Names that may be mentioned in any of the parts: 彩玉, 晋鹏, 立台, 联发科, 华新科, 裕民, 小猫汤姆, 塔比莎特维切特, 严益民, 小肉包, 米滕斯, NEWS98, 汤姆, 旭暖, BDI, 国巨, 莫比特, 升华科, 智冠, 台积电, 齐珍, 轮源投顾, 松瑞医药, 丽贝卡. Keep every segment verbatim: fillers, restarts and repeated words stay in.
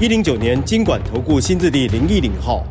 一零九年金管投顾新字第零一零号。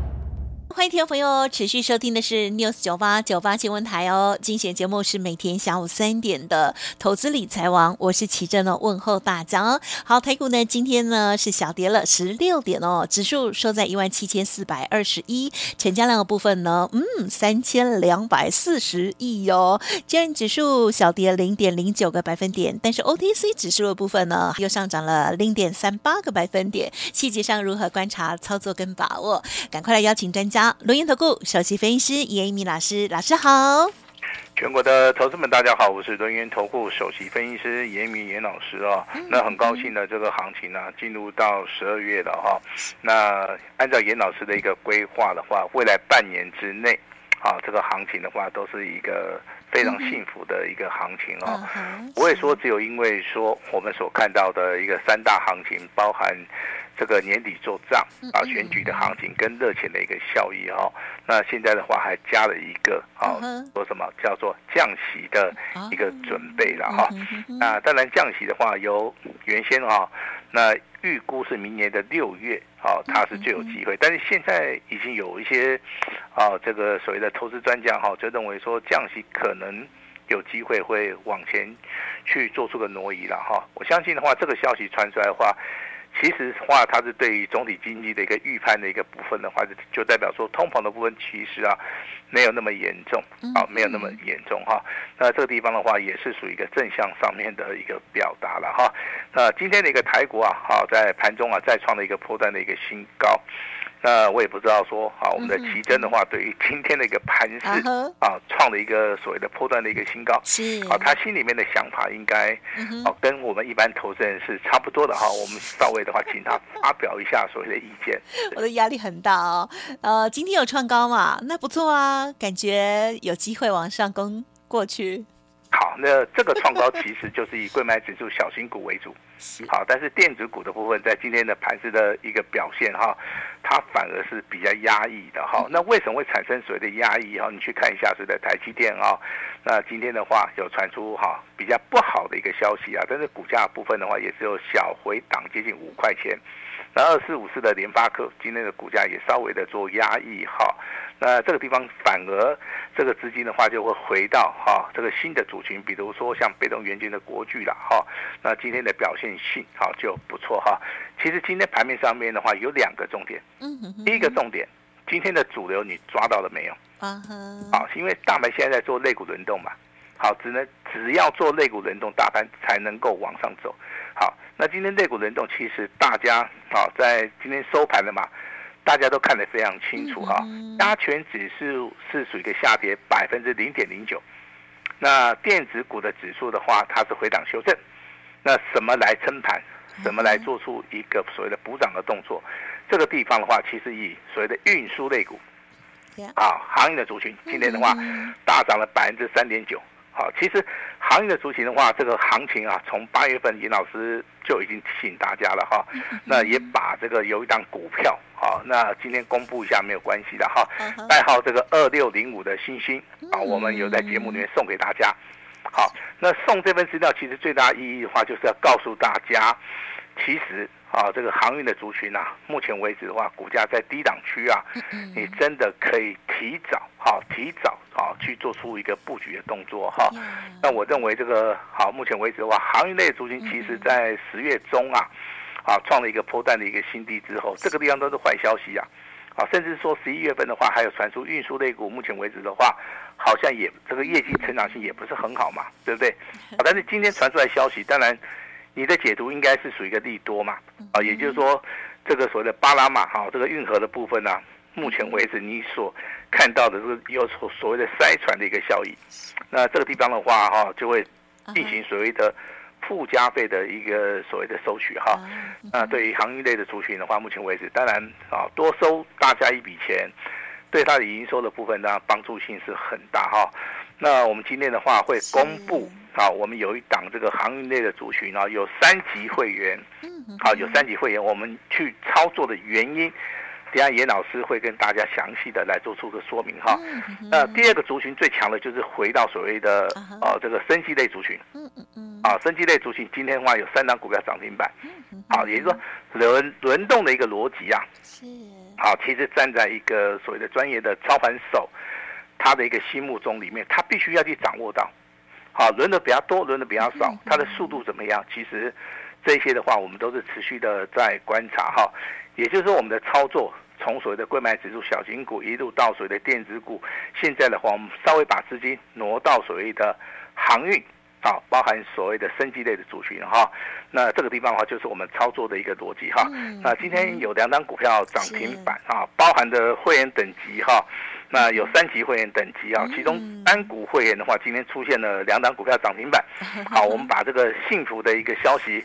欢迎听众朋友持续收听的是 News 九十八 九十八 新闻台哦，精选节目是每天下午三点的投资理财王，我是齐珍哦，问候大家哦。好，台股呢今天呢是小跌了十六点哦，指数收在一万七千四百二十一，成交量的部分呢嗯三千两百四十亿哦，虽然指数小跌 零点零九 个百分点，但是 O T C 指数的部分呢又上涨了 零点三八 个百分点，细节上如何观察操作跟把握，赶快来邀请专家轮源投顾首席分析师严益民老师，老师好。全国的投资们大家好，我是轮源投顾首席分析师严益民严老师哦。那很高兴的这个行情呢、啊、进入到十二月了哈、哦。那按照严老师的一个规划的话，未来半年之内啊，这个行情的话都是一个非常幸福的一个行情哦。不会说只有因为说我们所看到的一个三大行情，包含这个年底做账啊，选举的行情跟热钱的一个效益哦，那现在的话还加了一个啊，说什么叫做降息的一个准备了哈、啊。那当然降息的话，由原先啊，那预估是明年的六月啊，它是最有机会。但是现在已经有一些啊，这个所谓的投资专家哈、啊，就认为说降息可能有机会会往前去做出个挪移了哈、啊。我相信的话，这个消息传出来的话，其实的话，它是对于总体经济的一个预判的一个部分的话，就代表说通膨的部分其实啊没有那么严重啊，没有那么严重哈、啊。那这个地方的话，也是属于一个正向上面的一个表达了哈、啊。那今天的一个台股啊，好、啊、在盘中啊再创了一个波段的一个新高。那我也不知道说啊，我们的奇珍的话，对于今天的一个盘势啊，创了一个所谓的波段的一个新高，是啊，他心里面的想法应该啊，跟我们一般投资人是差不多的哈、啊。我们稍微的话，请他发表一下所谓的意见。我的压力很大哦，呃，今天有创高嘛，那不错啊，感觉有机会往上攻过去。好，那这个创高其实就是以柜买指数小型股为主，好，但是电子股的部分在今天的盘势的一个表现哈，它反而是比较压抑的哈。那为什么会产生所谓的压抑哈？你去看一下所谓的台积电啊，那今天的话有传出哈比较不好的一个消息啊，但是股价部分的话也只有小回档，接近五块钱。那二四五四的联发科今天的股价也稍微的做压抑哈，那这个地方反而这个资金的话就会回到哈这个新的族群，比如说像被动元件的国巨啦哈，那今天的表现性哈就不错哈。其实今天盘面上面的话有两个重点，第一个重点，今天的主流你抓到了没有？好，因为大盘现在在做类股轮动嘛，好，只能只要做类股轮动，大盘才能够往上走。好，那今天类股轮动，其实大家好、啊、在今天收盘了嘛，大家都看得非常清楚哈、啊。加权指数是属于一个下跌百分之零点零九，那电子股的指数的话，它是回档修正。那什么来撑盘？什么来做出一个所谓的补涨的动作？这个地方的话，其实以所谓的运输类股啊，航运的族群，今天的话大涨了百分之三点九。好，其实航运的族群的话，这个行情啊，从八月份严老师就已经提醒大家了哈。那也把这个有一档股票，好，那今天公布一下没有关系的哈，代号这个二六零五的星星啊，我们有在节目里面送给大家。好，那送这份资料其实最大意义的话，就是要告诉大家，其实啊，这个航运的族群啊，目前为止的话，股价在低档区啊，你真的可以提早哈、啊，提早。好，去做出一个布局的动作哈。那我认为这个好，目前为止的话，航运类的族群其实在十月中啊，啊创了一个波段的一个新低之后，这个地方都是坏消息啊，啊，甚至说十一月份的话，还有传出运输类股，目前为止的话，好像也这个业绩成长性也不是很好嘛，对不对？啊，但是今天传出来消息，当然你的解读应该是属于一个利多嘛，啊，也就是说这个所谓的巴拿马哈、啊，这个运河的部分呢、啊。目前为止，你所看到的是有所谓的塞船的一个效益，那这个地方的话哈、啊，就会进行所谓的附加费的一个所谓的收取哈。那、啊、对于航运类的族群的话，目前为止，当然啊，多收大家一笔钱，对它的营收的部分呢，帮助性是很大哈。那我们今天的话会公布啊，我们有一档这个航运类的族群啊，有三级会员，好，有三级会员，我们去操作的原因。等一下严老师会跟大家详细的来做出个说明哈。那、呃、第二个族群最强的就是回到所谓的呃这个生技类族群，啊，生技类族群今天的话有三档股票涨停板，好，也就是说轮轮动的一个逻辑啊，好，其实站在一个所谓的专业的操盘手他的一个心目中里面，他必须要去掌握到，好，轮的比较多，轮的比较少，他的速度怎么样？其实这些的话我们都是持续的在观察哈，也就是说我们的操作。从所谓的柜买指数、小型股一路到所谓的电子股，现在的话，我们稍微把资金挪到所谓的航运，啊，包含所谓的生技类的族群哈。那这个地方的话，就是我们操作的一个逻辑哈。那今天有两档股票涨停板啊，包含的会员等级哈，那有三级会员等级啊，其中单股会员的话，今天出现了两档股票涨停板。好，我们把这个幸福的一个消息。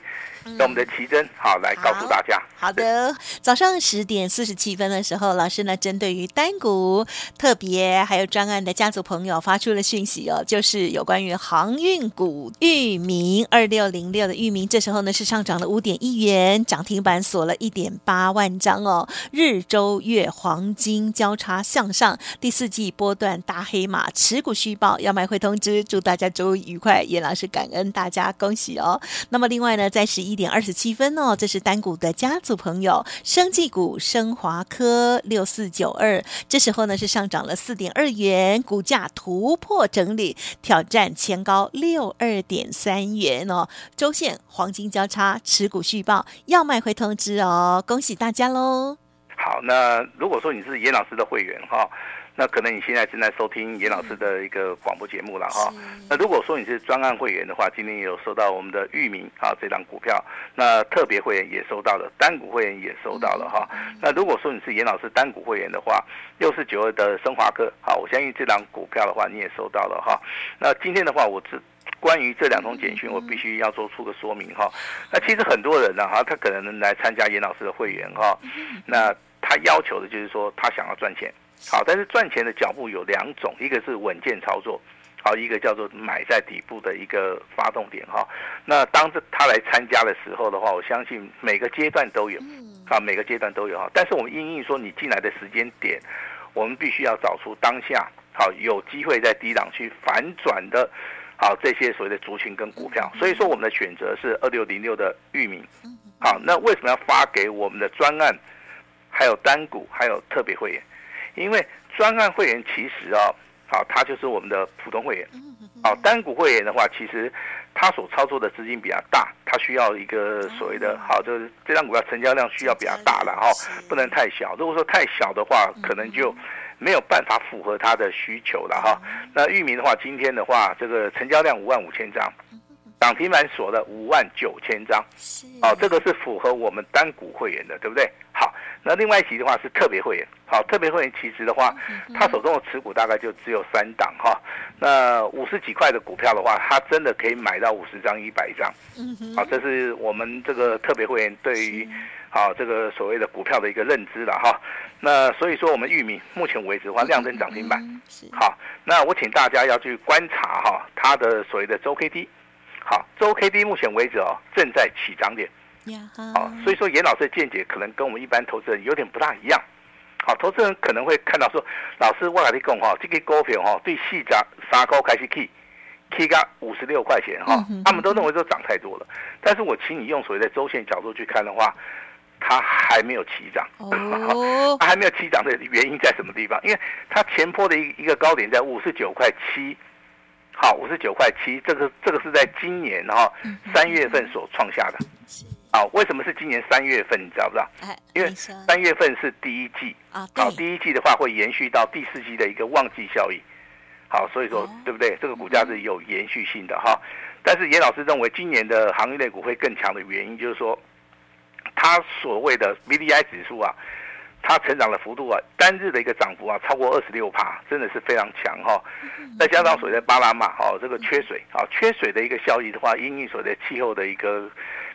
那我们的奇珍好来告诉大家。 好, 好的，早上十点四十七分的时候，老师呢针对于单股特别还有专案的家族朋友发出了讯息哦，就是有关于航运股裕民二六零六的裕民，这时候呢是上涨了五点一元，涨停板锁了一点八万张哦，日周月黄金交叉向上，第四季波段大黑马，持股续报要买会通知，祝大家周愉快，严老师感恩大家，恭喜哦。那么另外呢在十一点二十七分哦，这是单股的家族朋友生技股升华科六四九二，这时候呢是上涨了四点二元，股价突破整理，挑战前高六二点三元哦，周线黄金交叉，持股续报要卖会通知哦，恭喜大家喽！好，那如果说你是严老师的会员哈、哦。那可能你现在正在收听严老师的一个广播节目了哈。那如果说你是专案会员的话，今天有收到我们的裕民啊这档股票，那特别会员也收到了，单股会员也收到了哈。那如果说你是严老师单股会员的话，六四九二的升华科，好，我相信这档股票的话你也收到了哈。那今天的话，我只关于这两通简讯，我必须要做出个说明哈。那其实很多人呢、啊，他可能来参加严老师的会员哈，那他要求的就是说他想要赚钱。好，但是赚钱的脚步有两种，一个是稳健操作，好，一个叫做买在底部的一个发动点哈。那当他来参加的时候的话，我相信每个阶段都有，啊，每个阶段都有哈。但是我们因应说你进来的时间点，我们必须要找出当下好有机会在低档去反转的，好这些所谓的族群跟股票。所以说我们的选择是二六零六的裕民，好，那为什么要发给我们的专案，还有单股，还有特别会员？因为专案会员其实啊，好，他就是我们的普通会员。好，单股会员的话，其实他所操作的资金比较大，他需要一个所谓的好，就是这张股票成交量需要比较大了哈，不能太小。如果说太小的话，可能就没有办法符合他的需求了哈。那裕民的话，今天的话，这个成交量五万五千张。涨停板锁的五万九千张，哦，这个是符合我们单股会员的，对不对？好，那另外一期的话是特别会员，好，特别会员其实的话，他手中的持股大概就只有三档哈、哦，那五十几块的股票的话，他真的可以买到五十张、一百张，好、哦，这是我们这个特别会员对于好、哦、这个所谓的股票的一个认知了哈、哦。那所以说我们裕民目前为止的话，亮灯涨停板，好，那我请大家要去观察哈、哦，它的所谓的周 K D。好，周 K D 目前为止哦，正在起涨点，好，所以说严老师的见解可能跟我们一般投资人有点不大一样。好，投资人可能会看到说，老师我跟你讲哈，这个股票哈，对四十三块开始起，起到五十六块钱哈，他们都认为说涨太多了。但是我请你用所谓的周线角度去看的话，它还没有起涨。哦，它还没有起涨的原因在什么地方？因为它前波的一个高点在五十九块七。好，五十九块七，这个这个是在今年哈三月份所创下的。啊，为什么是今年三月份？你知道不知道？因为三月份是第一季啊，好，第一季的话会延续到第四季的一个旺季效益。好，所以说对不对？这个股价是有延续性的哈。但是严老师认为今年的航运类股会更强的原因，就是说，它所谓的 B D I 指数啊。它成长的幅度啊，单日的一个涨幅啊，超过 百分之二十六， 真的是非常强哈、哦。再加上所谓的巴拿马哦，这个缺水啊、哦，缺水的一个效益的话，因应所谓的气候的一个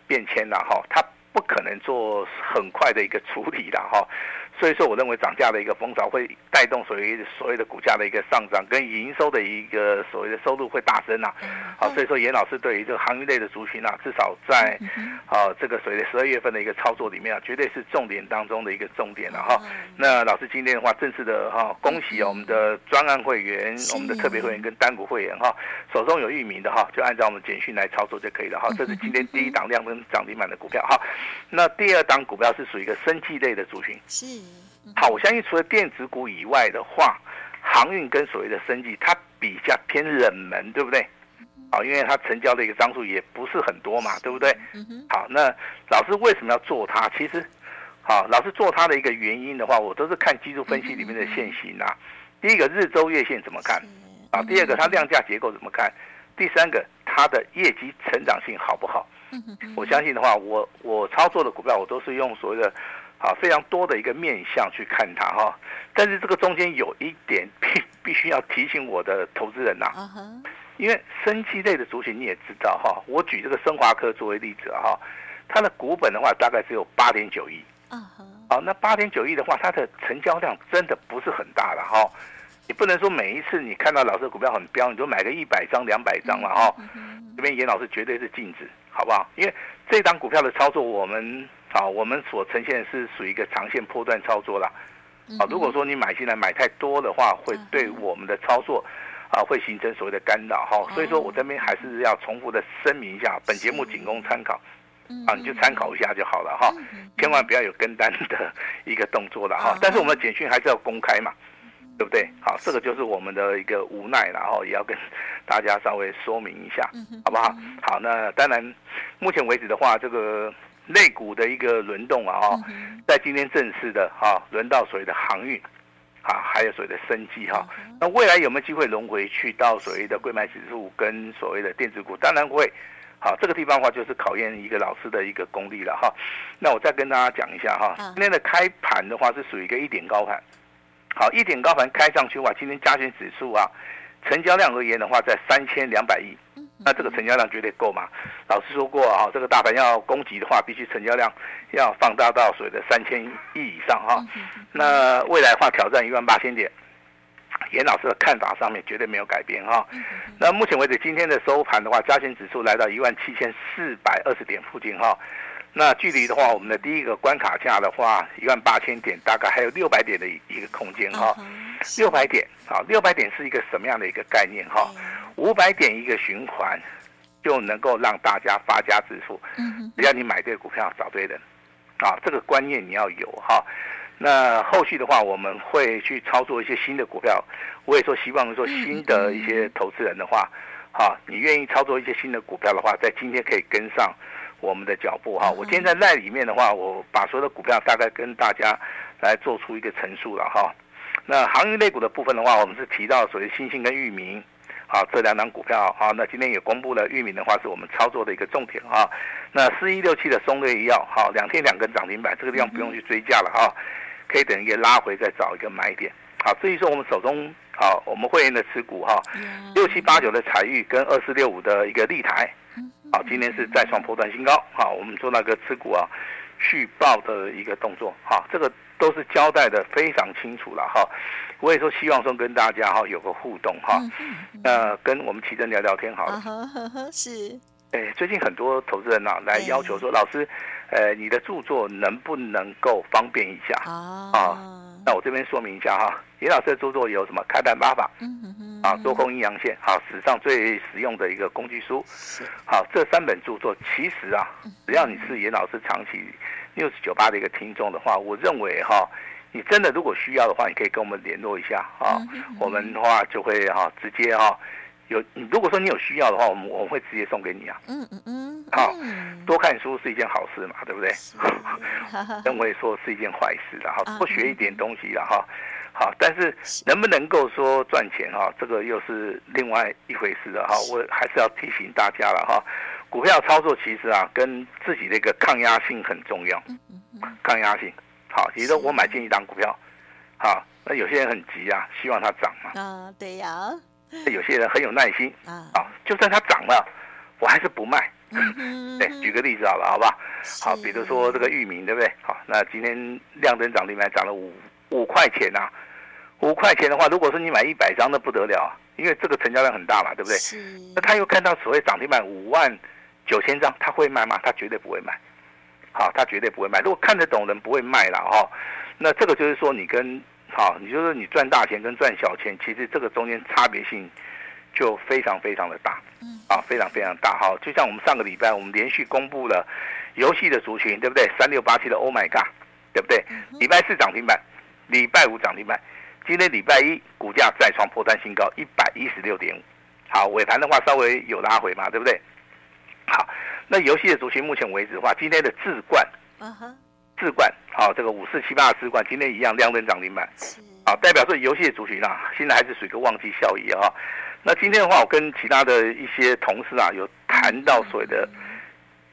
变迁呐、啊、哈、哦，它不可能做很快的一个处理的哈、哦。所以说，我认为涨价的一个风潮会带动所谓所谓的股价的一个上涨，跟营收的一个所谓的收入会大增啊。好、啊，所以说严老师对于这个航运类的族群啊，至少在啊这个所谓的十二月份的一个操作里面啊，绝对是重点当中的一个重点了、啊、哈、啊。那老师今天的话，正式的哈、啊，恭喜我们的专案会员、我们的特别会员跟单股会员哈、啊，手中有域名的哈、啊，就按照我们简讯来操作就可以了哈、啊。这是今天第一档亮灯涨停板的股票哈、啊。那第二档股票是属于一个生技类的族群。是。好，我相信除了电子股以外的话，航运跟所谓的生技它比较偏冷门，对不对？好，因为它成交的一个张数也不是很多嘛，对不对？好，那老师为什么要做它？其实好，老师做它的一个原因的话，我都是看技术分析里面的线型啊。第一个日周月线怎么看啊？第二个它量价结构怎么看？第三个它的业绩成长性好不好？我相信的话，我我操作的股票我都是用所谓的啊，非常多的一个面向去看它哈、哦，但是这个中间有一点必必须要提醒我的投资人呐、啊， uh-huh. 因为生技类的族群你也知道哈、哦，我举这个生华科作为例子哈、哦，它的股本的话大概只有八点九亿，啊、uh-huh. 哦，那八点九亿的话，它的成交量真的不是很大了哈、哦，你不能说每一次你看到老师的股票很彪，你就买个一百张两百张了哈、哦， uh-huh. 这边严老师绝对是禁止，好不好？因为这档股票的操作我们。好，我们所呈现的是属于一个长线波段操作啦。好，如果说你买进来买太多的话，会对我们的操作啊会形成所谓的干扰哈、哦。所以说我这边还是要重复的声明一下，本节目仅供参考，啊你就参考一下就好了哈、哦，千万不要有跟单的一个动作了哈、哦。但是我们的简讯还是要公开嘛，对不对？好，这个就是我们的一个无奈，然后也要跟大家稍微说明一下，好不好？好，那当然目前为止的话，这个。类股的一个轮动啊、哦嗯，在今天正式的哈、啊、轮到所谓的航运，啊，还有所谓的生技哈、啊嗯。那未来有没有机会轮回去到所谓的柜买指数跟所谓的电子股？当然会。好、啊，这个地方的话就是考验一个老师的一个功力了哈、啊。那我再跟大家讲一下哈、啊嗯，今天的开盘的话是属于一个一点高盘。好，一点高盘开上去的话，今天加权指数啊，成交量而言的话在三千两百亿。那这个成交量绝对够嘛？老师说过啊，这个大盘要攻击的话，必须成交量要放大到所谓的三千亿以上哈、啊。那未来的话，挑战一万八千点，严老师的看法上面绝对没有改变哈、啊。那目前为止，今天的收盘的话，加权指数来到一万七千四百二十点附近哈、啊。那距离的话，我们的第一个关卡价的话，一万八千点大概还有六百点的一个空间哈、啊。六百点啊，六百点是一个什么样的一个概念哈、啊？五百点一个循环，就能够让大家发家致富。只要你买对股票，找对人，啊，这个观念你要有哈。那后续的话，我们会去操作一些新的股票。我也说，希望说新的一些投资人的话，哈，你愿意操作一些新的股票的话，在今天可以跟上我们的脚步哈。我今天在LINE里面的话，我把所有的股票大概跟大家来做出一个陈述了哈。那航运类股的部分的话，我们是提到所谓新兴跟裕民。好，这两档股票啊，那今天也公布了域名的话，是我们操作的一个重点啊。那四一六七的松瑞医药，好，两天两根涨停板，这个地方不用去追价了啊，可以等一个拉回再找一个买点。好，至于说我们手中好，我们会员的持股哈，六七八九的彩玉跟二四六五的一个立台，好，今天是再创波段新高，好，我们做那个持股啊续报的一个动作，好，这个都是交代的非常清楚了哈。我也说希望说跟大家哈有个互动哈，呃，跟我们奇珍聊聊天好了。Uh-huh, 是。哎，最近很多投资人啊来要求说，老师，呃，你的著作能不能够方便一下？ Uh-huh. 啊，那我这边说明一下哈，严老师的著作有什么开盘八法， uh-huh. 啊，多空阴阳线，好、啊，史上最实用的一个工具书，好、啊，这三本著作其实啊，只要你是严老师长期 News 九十八 的一个听众的话，我认为哈。你真的如果需要的话，你可以跟我们联络一下啊，我们的话就会哈、啊、直接哈、啊、有。如果说你有需要的话，我们我们会直接送给你啊。嗯嗯嗯。好、啊，多看书是一件好事嘛，对不对？认为说是一件坏事的哈，多学一点东西了哈。好、啊，但是能不能够说赚钱哈、啊，这个又是另外一回事了哈、啊。我还是要提醒大家了哈、啊，股票操作其实啊，跟自己的一个抗压性很重要，抗压性。好，比如说我买进一档股票，好，那有些人很急啊，希望它涨嘛。啊，对呀、啊。有些人很有耐心啊，啊，就算它涨了，我还是不卖。嗯、对，举个例子好了，好吧？好，比如说这个玉米，对不对？好，那今天量增涨停板涨了五五块钱啊，五块钱的话，如果说你买一百张，那不得了、啊，因为这个成交量很大嘛，对不对？那他又看到所谓涨停板五万九千张，他会卖吗？他绝对不会卖。好，他绝对不会卖。如果看得懂人不会卖了哈、哦，那这个就是说你跟好，你就是你赚大钱跟赚小钱，其实这个中间差别性就非常非常的大，啊，非常非常大。好，就像我们上个礼拜我们连续公布了游戏的族群，对不对？三六八七的 Oh my God， 对不对？礼拜四涨停板，礼拜五涨停板，今天礼拜一股价再创破绽新高一百一十六点五。好，尾盘的话稍微有拉回嘛，对不对？好，那游戏的族群目前为止的话，今天的智冠，智冠，好、哦，这个五四七八的智冠今天一样量增涨停板，好、哦，代表说游戏的族群啊，现在还是属于一个旺季效益啊、哦。那今天的话，我跟其他的一些同事啊，有谈到所谓的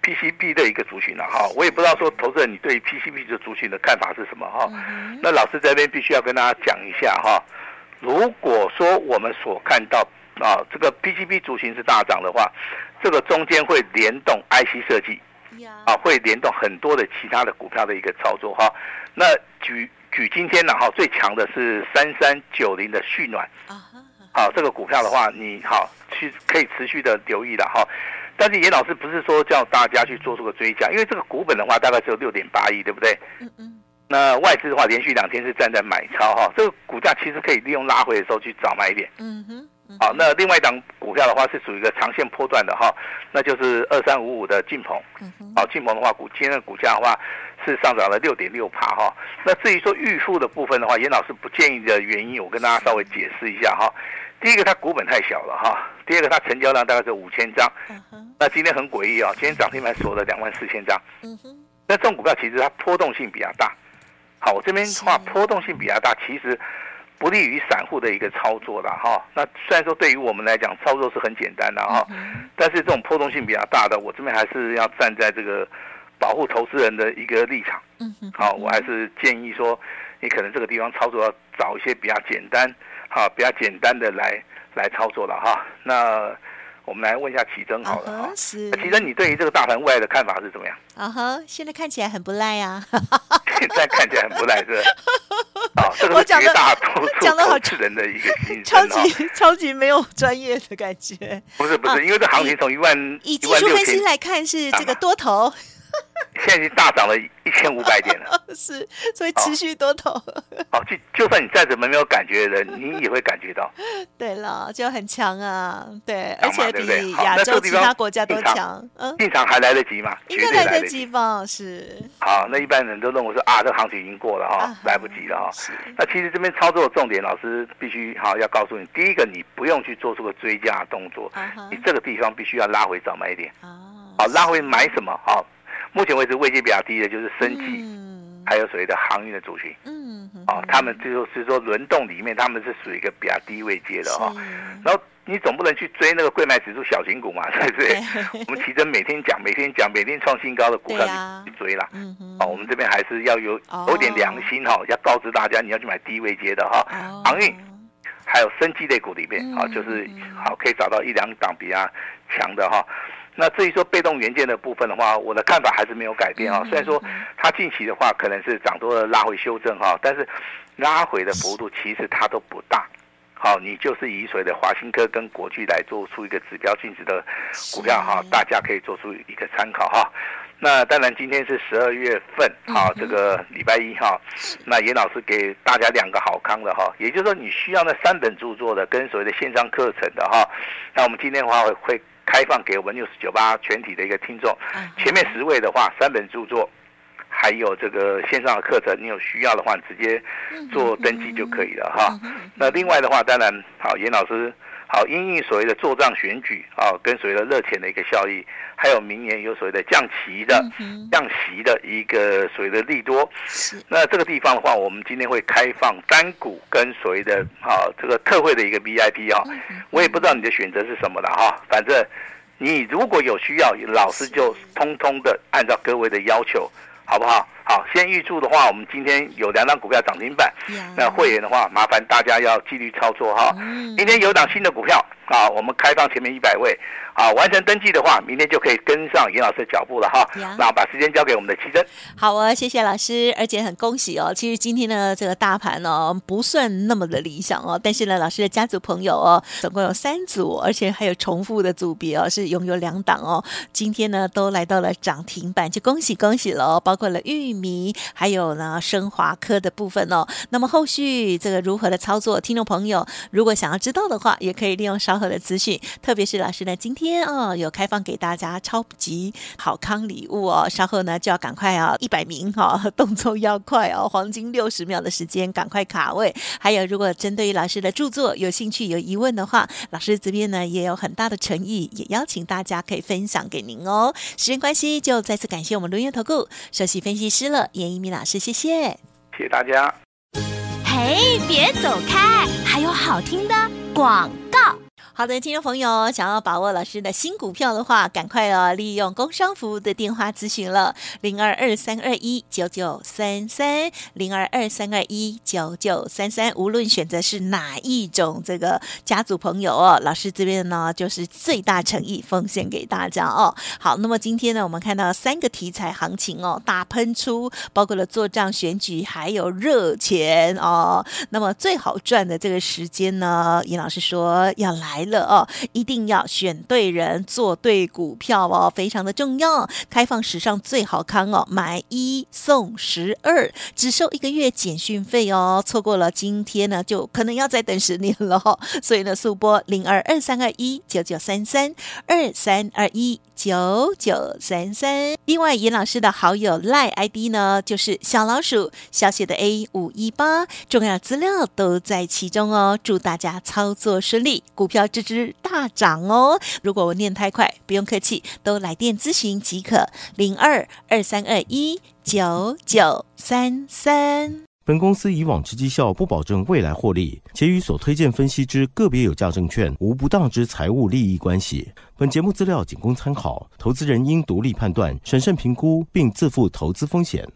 P C B 的一个族群啊，哈、哦，我也不知道说投资人你对 P C B 的族群的看法是什么哈、哦嗯。那老师这边必须要跟大家讲一下哈、哦，如果说我们所看到啊，这个 P C B 族群是大涨的话，这个中间会联动 I C 设计，啊，会联动很多的其他的股票的一个操作哈、啊。那举举今天呢、啊、哈，最强的是三三九零的旭暖，好、啊，这个股票的话，你好去可以持续的留意的哈、啊。但是严老师不是说叫大家去做出个追加，因为这个股本的话大概只有六点八亿，对不对？嗯嗯。那外资的话，连续两天是站在买超哈、啊，这个股价其实可以利用拉回的时候去找买点。嗯哼。好，那另外一档股票的话是属于一个长线波段的哈，那就是二三五五的晋鹏。好，晋鹏的话，股今天的股价的话是上涨了六点六趴哈。那至于说预付的部分的话，严老师不建议的原因，我跟大家稍微解释一下哈。第一个，它股本太小了哈。第二个，它成交量大概是五千张。那今天很诡异啊，今天涨停板锁了两万四千张。那这种股票其实它波动性比较大。好，我这边的话波动性比较大，其实不利于散户的一个操作啦哈、哦。那虽然说对于我们来讲操作是很简单的哈、哦嗯，但是这种波动性比较大的，我这边还是要站在这个保护投资人的一个立场。嗯嗯。好、哦，我还是建议说，你可能这个地方操作要找一些比较简单，好、哦，比较简单的来来操作了哈、哦。那我们来问一下启真好了哈。Uh-huh, 启真，你对于这个大盘未来的看法是怎么样？啊哈，现在看起来很不赖啊。现在看起来很不赖是吧？哦，这个是绝大多数投资人的一个心声、哦、超级超级没有专业的感觉。不是不是，啊、因为这行情从一万以技术分析来看是这个多头，啊、现在已经大涨了一千五百点了，是，所以持续多头。哦，就就算你暂时没有感觉的人，你也会感觉到。对了，就很强啊，对，而且比亚洲其他国家都强。嗯，进场还来得及吗？应该来得及吧？是。好，那一般人都认为说啊，这行情已经过了哈、啊，来不及了哈。那其实这边操作的重点，老师必须好要告诉你，第一个，你不用去做出个追加动作，啊、你这个地方必须要拉回早买一点。啊、好，拉回买什么？好。目前为止位阶比较低的就是升级、嗯、还有所谓的航运的族群、嗯嗯啊、他们就是说轮动里面他们是属于一个比较低位阶的、哦、然后你总不能去追那个柜买指数小型股嘛，对不对？我们其实每天讲每天讲每天创新高的股票去追啦、啊啊、我们这边还是要有有点良心、哦哦、要告知大家你要去买低位阶的、哦哦、航运还有生技类股里面、嗯啊、就是好可以找到一两档比较强的、哦。那至于说被动元件的部分的话，我的看法还是没有改变啊。虽然说它近期的话可能是涨多了拉回修正哈、啊，但是拉回的幅度其实它都不大。好，你就是以所谓的华新科跟国巨来做出一个指标净值的股票哈、啊，大家可以做出一个参考哈、啊。那当然今天是十二月份哈、啊，这个礼拜一哈、啊，那严老师给大家两个好康的哈、啊，也就是说你需要那三本著作的跟所谓的线上课程的哈、啊，那我们今天的话会。开放给我们 News 九八八 全体的一个听众，前面十位的话，三本著作，还有这个线上的课程，你有需要的话，直接做登记就可以了哈。那另外的话，当然，好，严老师，好，因应所谓的作账选举啊，跟所谓的热钱的一个效益，还有明年有所谓的降息的降息的一个所谓的利多，那这个地方的话，我们今天会开放单股跟所谓的啊这个特惠的一个 V I P 啊，我也不知道你的选择是什么了哈、啊，反正你如果有需要，老师就通通的按照各位的要求，好不好？好，先预祝的话，我们今天有两档股票涨停板， yeah. 那会员的话，麻烦大家要纪律操作哈。Mm. 明天有档新的股票啊，我们开放前面一百位啊，完成登记的话，明天就可以跟上严老师的脚步了哈。Yeah. 那把时间交给我们的奇珍。好啊，谢谢老师，而且很恭喜哦。其实今天呢，这个大盘哦不算那么的理想哦，但是呢，老师的家族朋友哦，总共有三组，而且还有重复的组别哦，是拥有两档哦。今天呢，都来到了涨停板，就恭喜恭喜了哦，包括了玉米，还有呢升华科的部分哦。那么后续这个如何的操作，听众朋友如果想要知道的话，也可以利用稍。的资讯，特别是老师呢，今天哦有开放给大家超级好康礼物哦，稍后呢就要赶快啊、哦，一百名哈、哦，动作要快哦，黄金六十秒的时间，赶快卡位。还有，如果针对于老师的著作有兴趣、有疑问的话，老师这边呢也有很大的诚意，也邀请大家可以分享给您哦。时间关系，就再次感谢我们轮源投顾首席分析师了严一鸣老师，谢谢，谢谢大家。嘿，别走开，还有好听的广告。好的，听众朋友想要把握老师的新股票的话，赶快、哦、利用工商服务的电话咨询了，零二二三二一九九三三 零二二三二一九九三三，无论选择是哪一种这个家族朋友哦，老师这边呢就是最大诚意奉献给大家哦。好，那么今天呢我们看到三个题材行情哦大喷出，包括了作账选举还有热钱哦。那么最好赚的这个时间呢，严老师说要来了哦，一定要选对人做对股票哦，非常的重要。开放史上最好康哦，买一送十二，只收一个月简讯费哦，错过了今天呢就可能要再等十年了、哦、所以呢速拨零二二三二一九九三三 二三二一九九三三。另外严老师的好友 LINE I D 呢就是小老鼠小写的 A 五一八， 重要资料都在其中哦，祝大家操作顺利，股票支支大涨哦！如果我念太快，不用客气，都来电咨询即可。零二二三二一九九三三。本公司以往之绩效不保证未来获利，且与所推荐分析之个别有价证券无不当之财务利益关系。本节目资料仅供参考，投资人应独立判断、审慎评估，并自负投资风险。